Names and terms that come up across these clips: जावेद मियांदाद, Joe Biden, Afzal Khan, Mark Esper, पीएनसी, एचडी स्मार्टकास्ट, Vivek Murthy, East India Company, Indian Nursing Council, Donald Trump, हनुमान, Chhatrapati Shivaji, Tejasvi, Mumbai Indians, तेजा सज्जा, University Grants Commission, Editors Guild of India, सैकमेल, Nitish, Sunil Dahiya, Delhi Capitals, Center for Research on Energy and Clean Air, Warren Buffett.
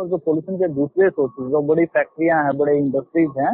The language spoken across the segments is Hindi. और जो पोल्यूशन के दूसरे सोर्सेज, जो बड़ी फैक्ट्रियां हैं, बड़े इंडस्ट्रीज हैं,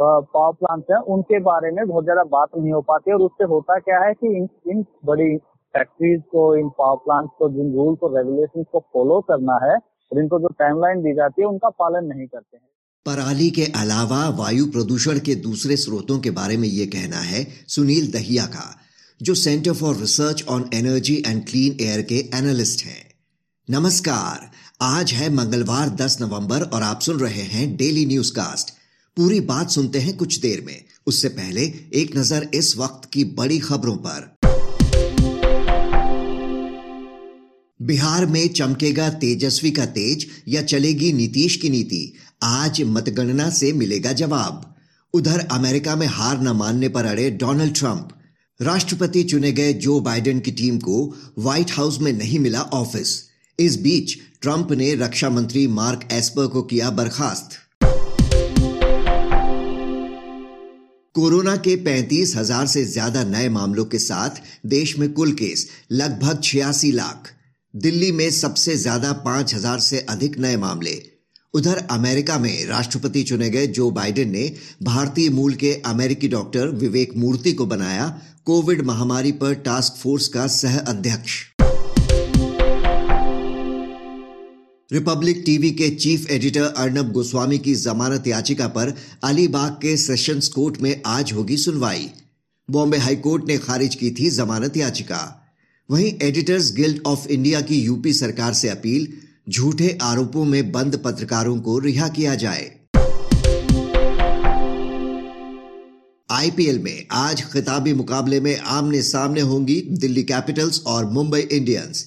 पावर प्लांट्स हैं, उनके बारे में बहुत ज्यादा बात नहीं हो पाती। और उससे होता क्या है कि इन बड़ी फैक्ट्रीज को, इन पावर प्लांट्स को, जिन रूल्स और रेगुलेशंस को फॉलो करना है और इनको जो टाइमलाइन दी जाती है उनका पालन नहीं करते हैं। पराली के अलावा वायु प्रदूषण के दूसरे स्रोतों के बारे में ये कहना है सुनील दहिया का, जो centre for research on energy and clean air के एनालिस्ट हैं। नमस्कार, आज है मंगलवार 10 नवंबर और आप सुन रहे हैं डेली न्यूज कास्ट। पूरी बात सुनते हैं कुछ देर में, उससे पहले एक नजर इस वक्त की बड़ी खबरों पर। बिहार में चमकेगा तेजस्वी का तेज या चलेगी नीतीश की नीति, आज मतगणना से मिलेगा जवाब। उधर अमेरिका में हार न मानने पर अड़े डोनाल्ड ट्रंप। राष्ट्रपति चुने गए जो बाइडेन की टीम को व्हाइट हाउस में नहीं मिला ऑफिस। इस बीच ट्रंप ने रक्षा मंत्री मार्क एस्पर को किया बर्खास्त। कोरोना के 35,000 से ज्यादा नए मामलों के साथ देश में कुल केस लगभग 86 लाख। दिल्ली में सबसे ज्यादा 5,000 से अधिक नए मामले। उधर अमेरिका में राष्ट्रपति चुने गए जो बाइडेन ने भारतीय मूल के अमेरिकी डॉक्टर विवेक मूर्ति को बनाया कोविड महामारी पर टास्क फोर्स का सह अध्यक्ष। रिपब्लिक टीवी के चीफ एडिटर अर्नब गोस्वामी की जमानत याचिका पर अलीबाग के सेशंस कोर्ट में आज होगी सुनवाई। बॉम्बे हाई कोर्ट ने खारिज की थी जमानत याचिका। वहीं एडिटर्स गिल्ड ऑफ इंडिया की यूपी सरकार से अपील, झूठे आरोपों में बंद पत्रकारों को रिहा किया जाए। आईपीएल में आज खिताबी मुकाबले में आमने सामने होंगी दिल्ली कैपिटल्स और मुंबई इंडियंस।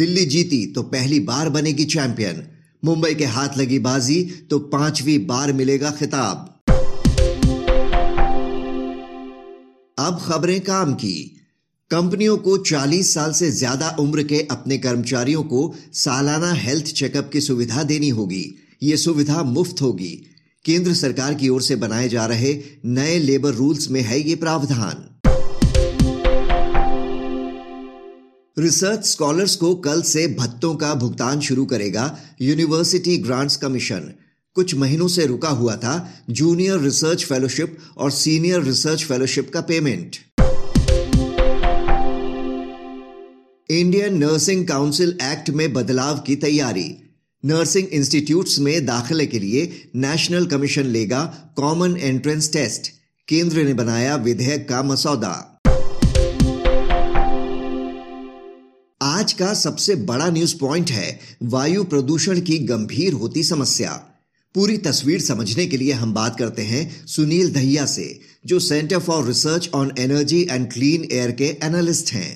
दिल्ली जीती तो पहली बार बनेगी चैंपियन, मुंबई के हाथ लगी बाजी तो 5वीं बार मिलेगा खिताब। अब खबरें काम की। कंपनियों को 40 साल से ज्यादा उम्र के अपने कर्मचारियों को सालाना हेल्थ चेकअप की सुविधा देनी होगी। ये सुविधा मुफ्त होगी। केंद्र सरकार की ओर से बनाए जा रहे नए लेबर रूल्स में है ये प्रावधान। रिसर्च स्कॉलर्स को कल से भत्तों का भुगतान शुरू करेगा यूनिवर्सिटी ग्रांट्स कमीशन। कुछ महीनों से रुका हुआ था जूनियर रिसर्च फेलोशिप और सीनियर रिसर्च फेलोशिप का payment. Indian nursing council act में बदलाव की तैयारी। नर्सिंग इंस्टीट्यूट्स में दाखिले के लिए नेशनल कमीशन लेगा कॉमन एंट्रेंस टेस्ट। केंद्र ने बनाया विधेयक का मसौदा। आज का सबसे बड़ा न्यूज पॉइंट है वायु प्रदूषण की गंभीर होती समस्या। पूरी तस्वीर समझने के लिए हम बात करते हैं सुनील दहिया से, जो centre for research on energy and clean air के एनालिस्ट हैं।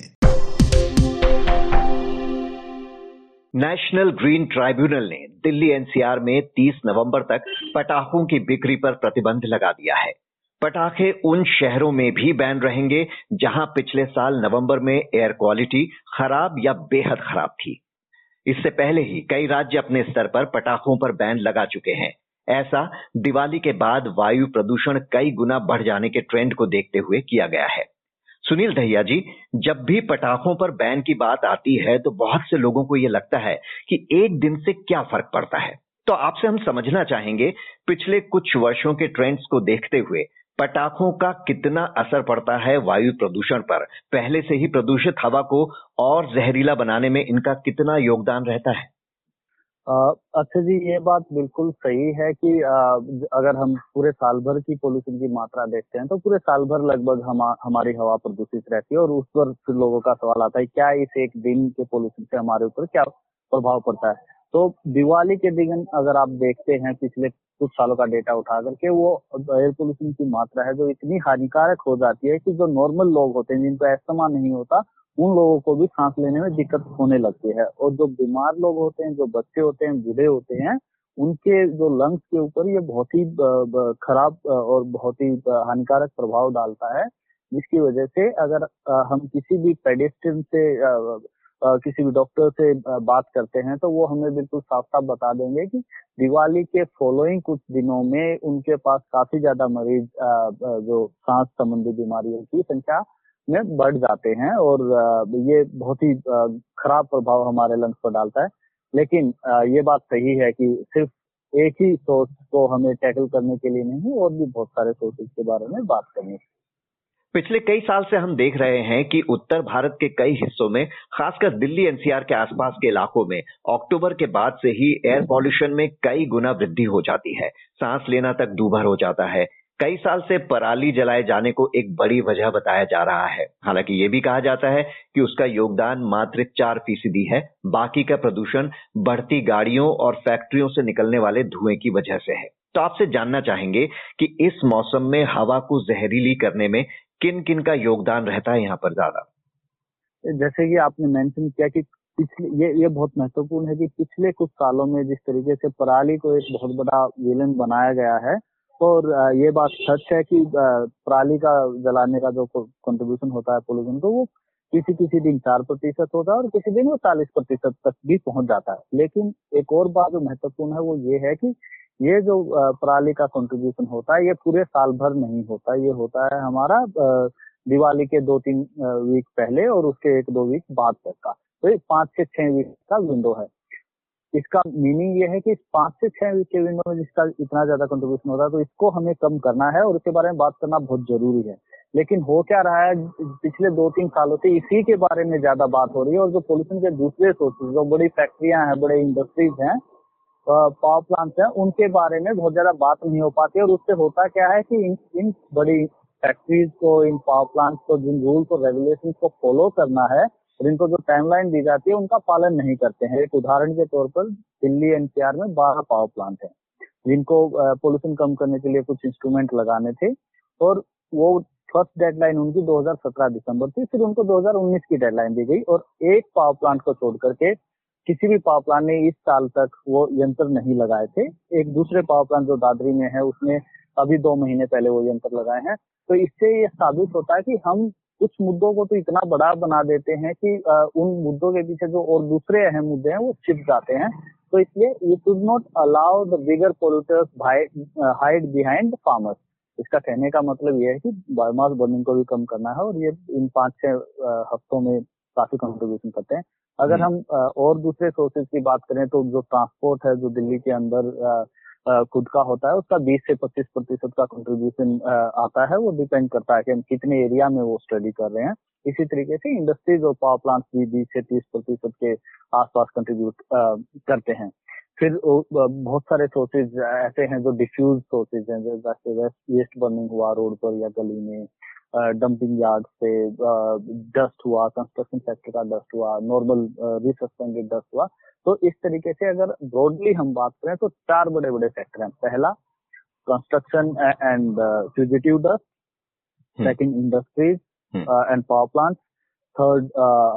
नेशनल ग्रीन ट्राइब्यूनल ने दिल्ली एनसीआर में 30 नवंबर तक पटाखों की बिक्री पर प्रतिबंध लगा दिया है। पटाखे उन शहरों में भी बैन रहेंगे जहां पिछले साल नवंबर में एयर क्वालिटी खराब या बेहद खराब थी। इससे पहले ही कई राज्य अपने स्तर पर पटाखों पर बैन लगा चुके हैं। ऐसा दिवाली के बाद वायु प्रदूषण कई गुना बढ़ जाने के ट्रेंड को देखते हुए किया गया है। सुनील दहिया जी, जब भी पटाखों पर बैन की बात आती है तो बहुत से लोगों को ये लगता है कि एक दिन से क्या फर्क पड़ता है, तो आपसे हम समझना चाहेंगे पिछले कुछ वर्षों के ट्रेंड्स को देखते हुए पटाखों का कितना असर पड़ता है वायु प्रदूषण पर, पहले से ही प्रदूषित हवा को और जहरीला बनाने में इनका कितना योगदान रहता है। अच्छा जी, ये बात बिल्कुल सही है कि अगर हम पूरे साल भर की पोल्यूशन की मात्रा देखते हैं तो पूरे साल भर लगभग हमारी हवा प्रदूषित रहती है। और उस पर फिर लोगों का सवाल आता है क्या इस एक दिन के पोल्यूशन से हमारे ऊपर क्या प्रभाव पड़ता है। तो दिवाली के दिन अगर आप देखते हैं पिछले कुछ सालों का डेटा उठा करके, वो एयर पोल्यूशन की मात्रा है जो इतनी हानिकारक हो जाती है कि जो नॉर्मल लोग होते हैं जिनको अस्थमा नहीं होता उन लोगों को भी सांस लेने में दिक्कत होने लगती है। और जो बीमार लोग होते हैं, जो बच्चे होते हैं, बूढ़े होते हैं, उनके जो लंग्स के ऊपर ये बहुत ही खराब और बहुत ही हानिकारक प्रभाव डालता है, जिसकी वजह से अगर हम किसी भी पेडिस्ट्रियन से किसी भी डॉक्टर से बात करते हैं तो वो हमें बिल्कुल साफ साफ बता देंगे कि दिवाली के फॉलोइंग कुछ दिनों में उनके पास काफी ज्यादा मरीज जो सांस संबंधी बीमारियों की संख्या में बढ़ जाते हैं और ये बहुत ही खराब प्रभाव हमारे लंग्स पर डालता है। लेकिन ये बात सही है कि सिर्फ एक ही सोर्स को हमें टैकल करने के लिए नहीं, और भी बहुत सारे सोर्सेज के बारे में बात करनी। पिछले कई साल से हम देख रहे हैं कि उत्तर भारत के कई हिस्सों में, खासकर दिल्ली एनसीआर के आसपास के इलाकों में, अक्टूबर के बाद से ही एयर पॉल्यूशन में कई गुना वृद्धि हो जाती है, सांस लेना तक दूभर हो जाता है। कई साल से पराली जलाए जाने को एक बड़ी वजह बताया जा रहा है। हालांकि ये भी कहा जाता है कि उसका योगदान मात्र 4% है, बाकी का प्रदूषण बढ़ती गाड़ियों और फैक्ट्रियों से निकलने वाले धुएं की वजह से है। तो आपसे जानना चाहेंगे कि इस मौसम में हवा को जहरीली करने में किन किन का योगदान रहता है यहाँ पर ज्यादा। जैसे कि आपने मेंशन किया कि पिछले ये बहुत महत्वपूर्ण है कि पिछले कुछ सालों में जिस तरीके से पराली को एक बहुत बड़ा विलन बनाया गया है, और ये बात सच है कि पराली का जलाने का जो कंट्रीब्यूशन होता है पोल्यूशन को, वो किसी दिन 4% होता है और किसी दिन वो 40% तक भी पहुंच जाता है। लेकिन एक और बात जो महत्वपूर्ण है वो ये है कि ये जो पराली का कंट्रीब्यूशन होता है ये पूरे साल भर नहीं होता, ये होता है हमारा दिवाली के 2-3 वीक पहले और उसके 1-2 वीक बाद तक का, तो ये 5 से 6 वीक का विंडो है। इसका मीनिंग ये है कि 5 से 6 वीक के विंडो में जिसका इतना ज्यादा कंट्रीब्यूशन होता है, तो इसको हमें कम करना है और इसके बारे में बात करना बहुत जरूरी है। लेकिन हो क्या रहा है, पिछले 2-3 सालों से इसी के बारे में ज्यादा बात हो रही है, और जो पोल्यूशन के दूसरे सोर्सेज, जो बड़ी फैक्ट्रियां हैं, बड़े इंडस्ट्रीज हैं, पावर प्लांट्स हैं, उनके बारे में बहुत ज्यादा बात नहीं हो पाती। और उससे होता क्या है कि इन बड़ी फैक्ट्रीज को, इन पावर प्लांट्स को, जिन रूल्स और रेगुलेशन को फॉलो करना है और इनको जो टाइमलाइन दी जाती है उनका पालन नहीं करते हैं। एक उदाहरण के तौर पर दिल्ली एनसीआर में 12 पावर प्लांट हैं जिनको पोल्यूशन कम करने के लिए कुछ इंस्ट्रूमेंट लगाने थे, और वो फर्स्ट डेडलाइन उनकी 2017 दिसंबर थी, फिर उनको 2019 की डेडलाइन दी गई, और एक पावर प्लांट को छोड़ करके किसी भी पावर प्लांट ने इस साल तक वो यंत्र नहीं लगाए थे। एक दूसरे पावर प्लांट जो दादरी में है उसने अभी 2 महीने पहले वो यंत्र लगाए हैं। तो इससे ये साबित होता है कि हम कुछ मुद्दों को तो इतना बड़ा बना देते हैं कि उन मुद्दों के पीछे जो और दूसरे अहम मुद्दे हैं वो छिप जाते हैं। तो इसलिए you should not allow the bigger polluters hide behind the farmers. इसका कहने का मतलब ये है कि बायोमास बर्निंग को भी कम करना है, और ये इन 5-6 हफ्तों में काफी कंट्रीब्यूशन करते हैं। अगर हम और दूसरे सोर्सेज की बात करें तो जो ट्रांसपोर्ट है, जो दिल्ली के अंदर खुद का होता है, उसका 20 से 25% का कंट्रीब्यूशन आता है। वो डिपेंड करता है कि हम कितने एरिया में वो स्टडी कर रहे हैं। इसी तरीके से इंडस्ट्रीज और पावर प्लांट्स भी 20 से 30% के आसपास कंट्रीब्यूट करते हैं। फिर बहुत सारे सोर्सेज ऐसे हैं जो डिफ्यूज सोर्सेज हैं, जैसे वेस्ट बर्निंग हुआ रोड पर या गली में, डंपिंग यार्ड से डस्ट हुआ, कंस्ट्रक्शन सेक्टर का डस्ट हुआ, नॉर्मल रिसस्पेंडेड डस्ट हुआ। तो इस तरीके से अगर ब्रॉडली हम बात करें तो 4 बड़े बड़े सेक्टर हैं। पहला construction and fugitive dust, second industries and power plants, third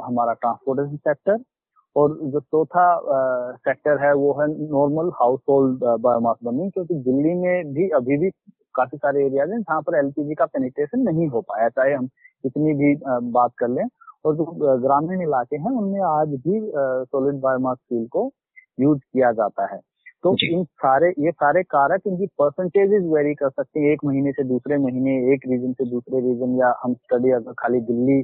हमारा ट्रांसपोर्टेशन सेक्टर, और जो चौथा सेक्टर है वो है normal household biomass burning. क्योंकि दिल्ली में भी अभी भी काफी सारे एरियाज हैं जहाँ पर एलपीजी का पेनिट्रेशन नहीं हो पाया, चाहे हम कितनी भी बात कर लें। और जो ग्रामीण इलाके हैं उनमें आज भी सॉलिड बायोमास फ्यूल को यूज किया जाता है। तो ये सारे कारक, इनकी परसेंटेजेस वेरी कर सकते हैं, एक महीने से दूसरे महीने, एक रीजन से दूसरे रीजन, या हम स्टडी अगर खाली दिल्ली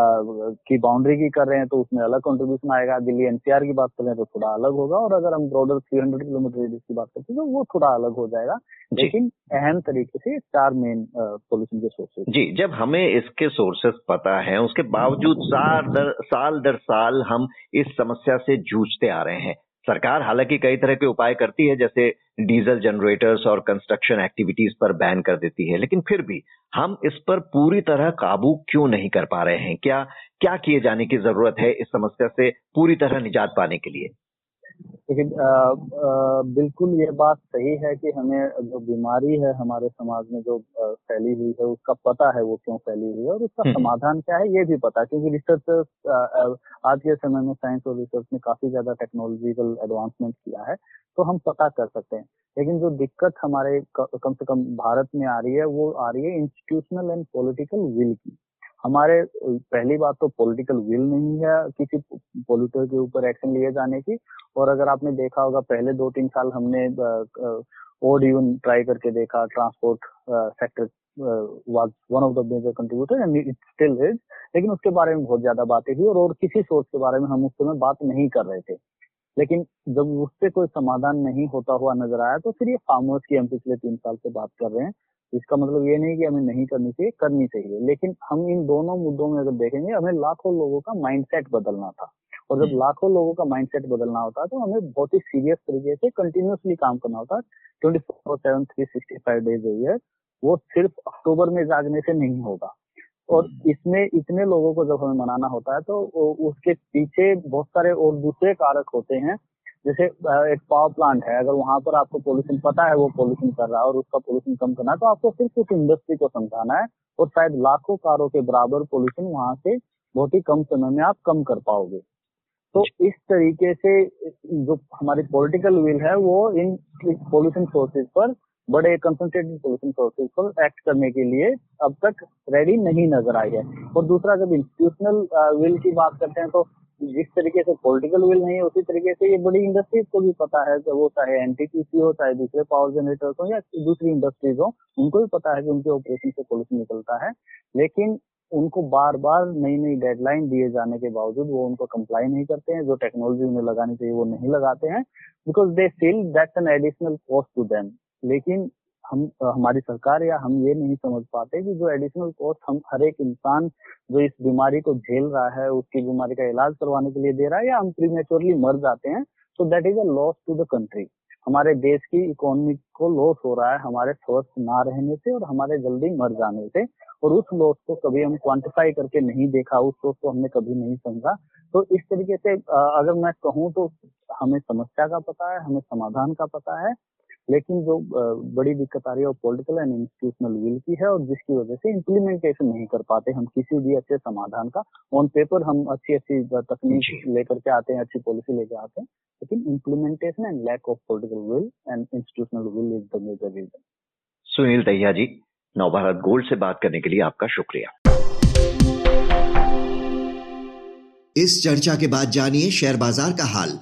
की बाउंड्री की कर रहे हैं तो उसमें अलग कंट्रीब्यूशन आएगा, दिल्ली एनसीआर की बात कर रहे हैं तो थोड़ा अलग होगा, और अगर हम ब्रॉडर 300 किलोमीटर रेडियस की बात करते हैं तो वो थोड़ा अलग हो जाएगा। लेकिन अहम तरीके से 4 मेन पोल्यूशन के सोर्सेज। जी, जब हमें इसके सोर्सेज पता है उसके बावजूद साल दर साल हम इस समस्या से जूझते आ रहे हैं। सरकार हालांकि कई तरह के उपाय करती है, जैसे डीजल जनरेटर्स और कंस्ट्रक्शन एक्टिविटीज पर बैन कर देती है, लेकिन फिर भी हम इस पर पूरी तरह काबू क्यों नहीं कर पा रहे हैं? क्या किए जाने की जरूरत है इस समस्या से पूरी तरह निजात पाने के लिए? लेकिन बिल्कुल ये बात सही है कि हमें जो बीमारी है हमारे समाज में जो फैली हुई है उसका पता है वो क्यों फैली हुई है और उसका समाधान क्या है ये भी पता है, क्योंकि रिसर्चर्स आज के समय में साइंस और रिसर्च ने काफी ज्यादा टेक्नोलॉजिकल एडवांसमेंट किया है तो हम पता कर सकते हैं। लेकिन जो दिक्कत हमारे कम से कम भारत में आ रही है वो आ रही है इंस्टीट्यूशनल एंड पॉलिटिकल विल की। हमारे पहली बात तो पॉलिटिकल विल नहीं है किसी पॉल्यूटर के ऊपर एक्शन लिए जाने की, और अगर आपने देखा होगा पहले 2-3 साल हमने ओड यून ट्राई करके देखा, transport sector was one of the major contributor and it still is, लेकिन उसके बारे में बहुत ज्यादा बातें हुई और किसी सोच के बारे में हम उस समय बात नहीं कर रहे थे। लेकिन जब उससे कोई समाधान नहीं होता हुआ नजर आया तो फिर ये फार्मर्स की हम पिछले 3 साल से बात कर रहे हैं, इसका मतलब ये नहीं कि हमें नहीं करनी चाहिए, करनी चाहिए, लेकिन हम इन दोनों मुद्दों में अगर देखेंगे हमें लाखों लोगों का माइंडसेट बदलना था और जब लाखों लोगों का माइंडसेट बदलना होता है तो हमें बहुत ही सीरियस तरीके से कंटिन्यूअसली काम करना होता है 24/7 365 डेज अ ईयर। वो सिर्फ अक्टूबर में जागने से नहीं होगा और इसमें इतने लोगों को जब हमें मनाना होता है तो उसके पीछे बहुत सारे और दूसरे कारक होते हैं। जैसे एक पावर प्लांट है, अगर वहां पर आपको पोल्यूशन पता है वो पोल्यूशन कर रहा है और उसका पोल्यूशन कम करना है तो आपको सिर्फ उस इंडस्ट्री को समझाना है और शायद लाखों कारों के बराबर पोल्यूशन वहां से बहुत ही कम समय में आप कम कर पाओगे। तो इस तरीके से जो हमारी पॉलिटिकल विल है वो इन पोल्यूशन सोर्सेज पर, बड़े कंसंट्रेटेड पोल्यूशन सोर्सेज पर एक्ट करने के लिए अब तक रेडी नहीं नजर आई है। और दूसरा, जब इंस्टीट्यूशनल विल की बात करते हैं तो जिस तरीके से पॉलिटिकल विल नहीं है उसी तरीके से ये बड़ी इंडस्ट्रीज को भी पता है, तो वो चाहे एनटीपीसी हो, चाहे दूसरे पावर जनरेटर्स हो या दूसरी इंडस्ट्रीज हो, उनको भी पता है कि उनके ऑपरेशन से पोल्यूशन निकलता है, लेकिन उनको बार बार नई डेडलाइन दिए जाने के बावजूद वो उनको कंप्लाई नहीं करते हैं। जो टेक्नोलॉजी उन्हें लगानी चाहिए वो नहीं लगाते हैं because they feel that's an additional cost to them. लेकिन हमारी सरकार या हम ये नहीं समझ पाते कि जो एडिशनल कॉस्ट हम हर एक इंसान जो इस बीमारी को झेल रहा है उसकी बीमारी का इलाज करवाने के लिए दे रहा है या हम प्रीमेच्योरली मर जाते हैं तो that is a loss to the country. हमारे देश की इकोनॉमी को लॉस हो रहा है हमारे स्वस्थ ना रहने से और हमारे जल्दी मर जाने से, और उस लॉस को कभी हम क्वांटिफाई करके नहीं देखा, उस लॉस को हमने कभी नहीं समझा। तो इस तरीके से अगर मैं कहूँ तो हमें समस्या का पता है, हमें समाधान का पता है, लेकिन जो बड़ी दिक्कत आ रही है वो पॉलिटिकल एंड इंस्टीट्यूशनल विल की है और जिसकी वजह से इम्प्लीमेंटेशन नहीं कर पाते हम किसी भी अच्छे समाधान का। ऑन पेपर हम अच्छी अच्छी तकनीक लेकर के आते हैं, अच्छी पॉलिसी लेकर आते हैं, लेकिन implementation and lack of political will and institutional will is the major reason. Sunil Dahiya ji, Navbharat Gold से बात करने के लिए आपका शुक्रिया। इस चर्चा के बाद जानिए शेयर बाजार का हाल।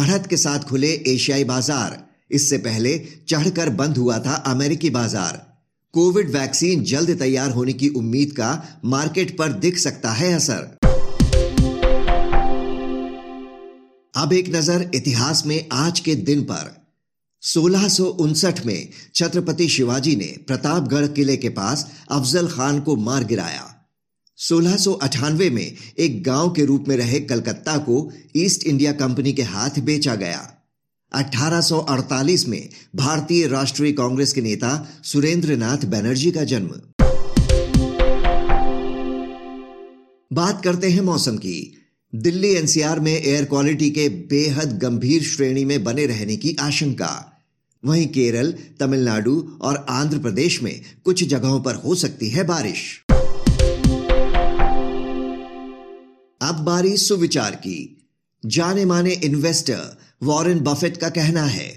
बढ़त के साथ खुले एशियाई बाजार, इससे पहले चढ़कर बंद हुआ था अमेरिकी बाजार। कोविड वैक्सीन जल्द तैयार होने की उम्मीद का मार्केट पर दिख सकता है असर। अब एक नजर इतिहास में आज के दिन पर। 1659 में छत्रपति शिवाजी ने प्रतापगढ़ किले के पास अफजल खान को मार गिराया। 1698 में एक गांव के रूप में रहे कलकत्ता को ईस्ट इंडिया कंपनी के हाथ बेचा गया। 1848 में भारतीय राष्ट्रीय कांग्रेस के नेता सुरेंद्रनाथ बनर्जी का जन्म। बात करते हैं मौसम की। दिल्ली एनसीआर में एयर क्वालिटी के बेहद गंभीर श्रेणी में बने रहने की आशंका। वहीं केरल, तमिलनाडु और आंध्र प्रदेश में कुछ जगहों पर हो सकती है बारिश। अब बारी सुविचार की। जाने माने इन्वेस्टर वॉरेन बफेट का कहना है,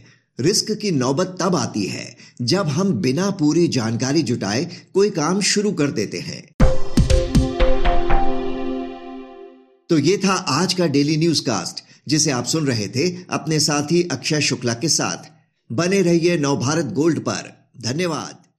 रिस्क की नौबत तब आती है जब हम बिना पूरी जानकारी जुटाए कोई काम शुरू कर देते हैं। तो ये था आज का डेली न्यूज कास्ट, जिसे आप सुन रहे थे अपने साथी अक्षय शुक्ला के साथ। बने रहिए नवभारत गोल्ड पर। धन्यवाद।